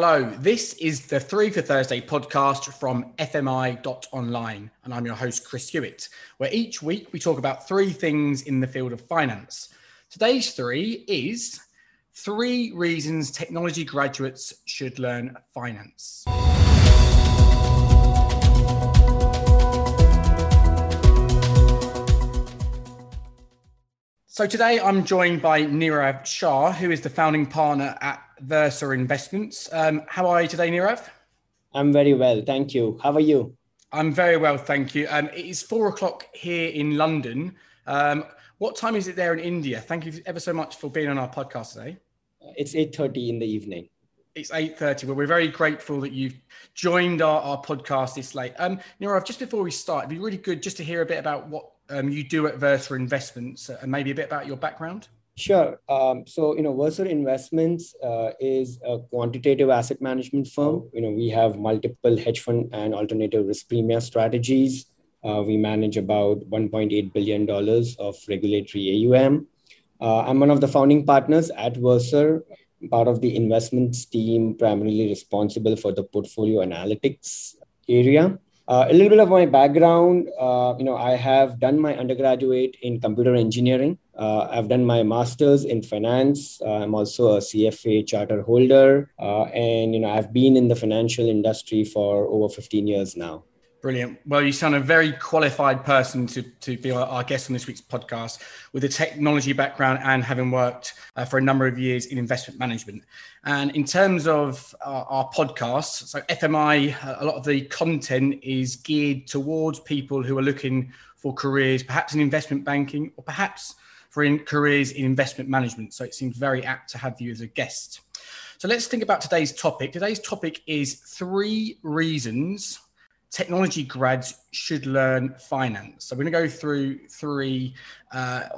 Hello, this is the 3 for Thursday podcast from FMI.online, and I'm your host, Chris Hewitt, where each week we talk about 3 things in the field of finance. Today's 3 is 3 reasons technology graduates should learn finance. So today I'm joined by Nirav Shah, who is the founding partner at Versa Investments. How are you today, Nirav? I'm very well, thank you. How are you? I'm very well, thank you. It is 4 o'clock here in London. What time is it there in India? Thank you ever so much for being on our podcast today. It's 8:30 in the evening. It's 8:30. Well, we're very grateful that you've joined our podcast this late. Nirav, just before we start, it'd be really good just to hear a bit about what you do at Versa Investments and maybe a bit about your background. Sure. Versa Investments is a quantitative asset management firm. We have multiple hedge fund and alternative risk premium strategies. We manage about $1.8 billion of regulatory AUM. I'm one of the founding partners at Versa, part of the investments team primarily responsible for the portfolio analytics area. A little bit of my background, I have done my undergraduate in computer engineering. I've done my master's in finance. I'm also a CFA charter holder. And I've been in the financial industry for over 15 years now. Brilliant. Well, you sound a very qualified person to be our guest on this week's podcast, with a technology background and having worked for a number of years in investment management. And in terms of our podcast, so FMI, a lot of the content is geared towards people who are looking for careers, perhaps in investment banking or perhaps for careers in investment management. So it seems very apt to have you as a guest. So let's think about today's topic. Today's topic is 3 reasons technology grads should learn finance. So we're going to go through 3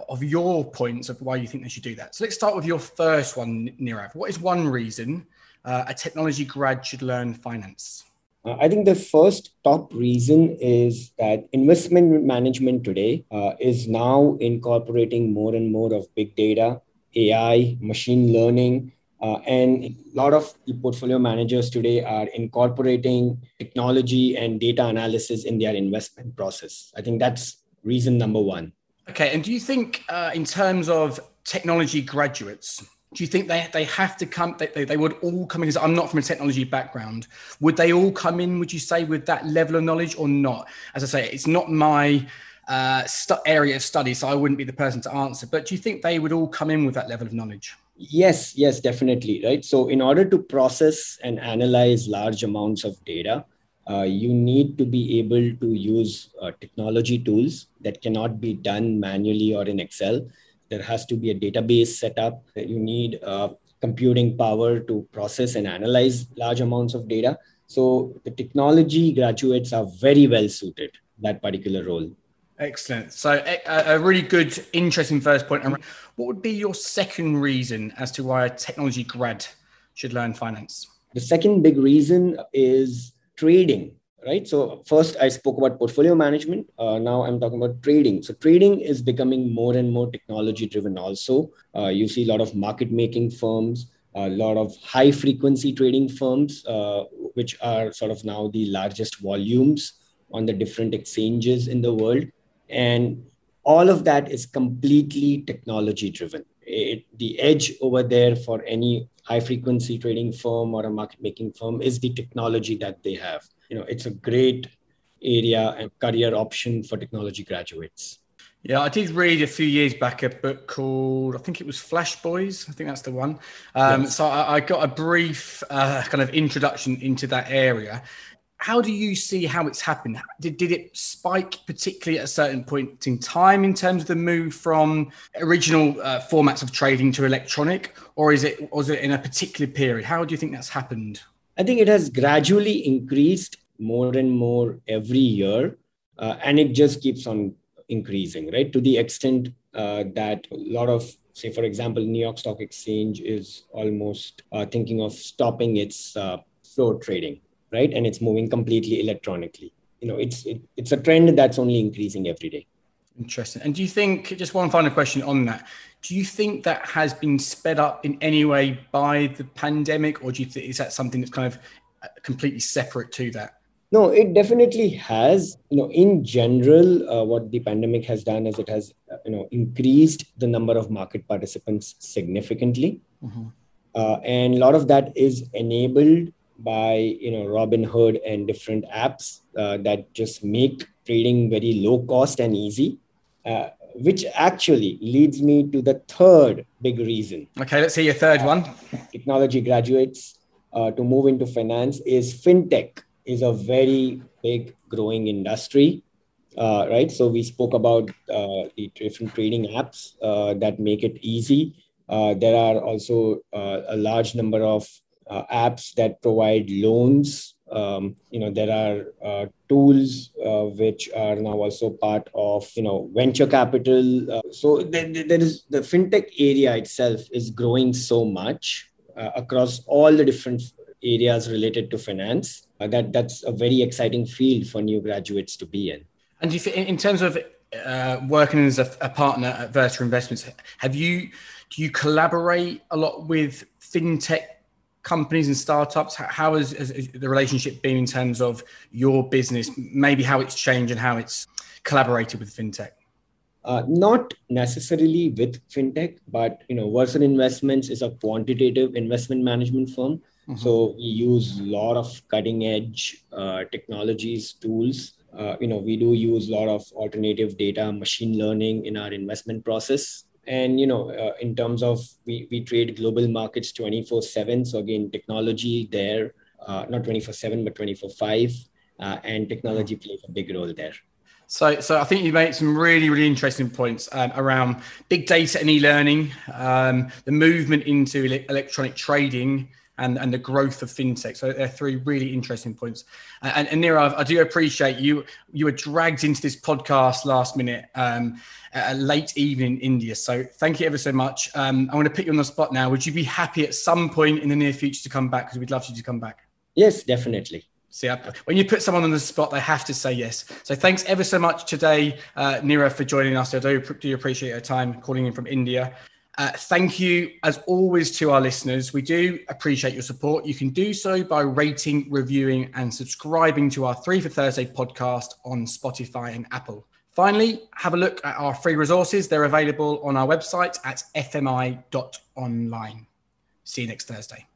of your points of why you think they should do that. So let's start with your first one, Nirav. What is one reason a technology grad should learn finance? I think the first top reason is that investment management today is now incorporating more and more of big data, AI, machine learning, and a lot of the portfolio managers today are incorporating technology and data analysis in their investment process. I think that's reason number 1. Okay. And do you think in terms of technology graduates, do you think they have to come, they would all come in, because I'm not from a technology background, would they all come in, would you say, with that level of knowledge or not? As I say, it's not my area of study, so I wouldn't be the person to answer. But do you think they would all come in with that level of knowledge? Yes, definitely, right? So in order to process and analyze large amounts of data, you need to be able to use technology tools that cannot be done manually or in Excel. There has to be a database set up. You need computing power to process and analyze large amounts of data. So the technology graduates are very well suited to that particular role. Excellent. So a really good, interesting first point. What would be your second reason as to why a technology grad should learn finance? The second big reason is trading, right? So first I spoke about portfolio management. Now I'm talking about trading. So trading is becoming more and more technology driven also. You see a lot of market making firms, a lot of high frequency trading firms, which are sort of now the largest volumes on the different exchanges in the world. And all of that is completely technology driven. The edge over there for any high frequency trading firm or a market making firm is the technology that they have. It's a great area and career option for technology graduates. Yeah, I did read a few years back a book called, I think it was Flash Boys. I think that's the one. Yes. So I got a brief kind of introduction into that area. How do you see how it's happened? Did it spike particularly at a certain point in time in terms of the move from original formats of trading to electronic, or was it in a particular period? How do you think that's happened? I think it has gradually increased more and more every year, and it just keeps on increasing, right? To the extent that a lot of, say, for example, New York Stock Exchange is almost thinking of stopping its floor trading. Right, and it's moving completely electronically. It's a trend that's only increasing every day. Interesting. And do you think, just one final question on that, do you think that has been sped up in any way by the pandemic, or do you think is that something that's kind of completely separate to that? No, it definitely has. You know, in general, what the pandemic has done is it has, increased the number of market participants significantly, and a lot of that is enabled by Robinhood and different apps that just make trading very low cost and easy, which actually leads me to the third big reason. Okay, let's hear your third one. Technology graduates to move into finance is fintech. Is a very big growing industry, right? So we spoke about the different trading apps that make it easy. There are also a large number of apps that provide loans. There are tools which are now also part of, venture capital. So there is the fintech area itself is growing so much across all the different areas related to finance. That's a very exciting field for new graduates to be in. And in terms of working as a partner at Versa Investments, do you collaborate a lot with fintech companies and startups? How has the relationship been in terms of your business, maybe how it's changed and how it's collaborated with fintech? Not necessarily with fintech, but Versa Investments is a quantitative investment management firm. So we use a lot of cutting edge technologies, tools. We do use a lot of alternative data, machine learning in our investment process. And, in terms of we trade global markets 24/7. So again, technology there, not 24/7, but 24/5. And technology plays a big role there. So I think you made some really, really interesting points around big data and e-learning, the movement into electronic trading, and the growth of fintech. So there are three really interesting points. And Nirav, I do appreciate you were dragged into this podcast last minute, at a late evening in India. So thank you ever so much. I want to put you on the spot now. Would you be happy at some point in the near future to come back? Because we'd love you to come back. Yes, definitely. See, when you put someone on the spot, they have to say yes. So thanks ever so much today, Nirav, for joining us. I do appreciate your time calling in from India. Thank you, as always, to our listeners. We do appreciate your support. You can do so by rating, reviewing, and subscribing to our 3 for Thursday podcast on Spotify and Apple. Finally, have a look at our free resources. They're available on our website at fmi.online. See you next Thursday.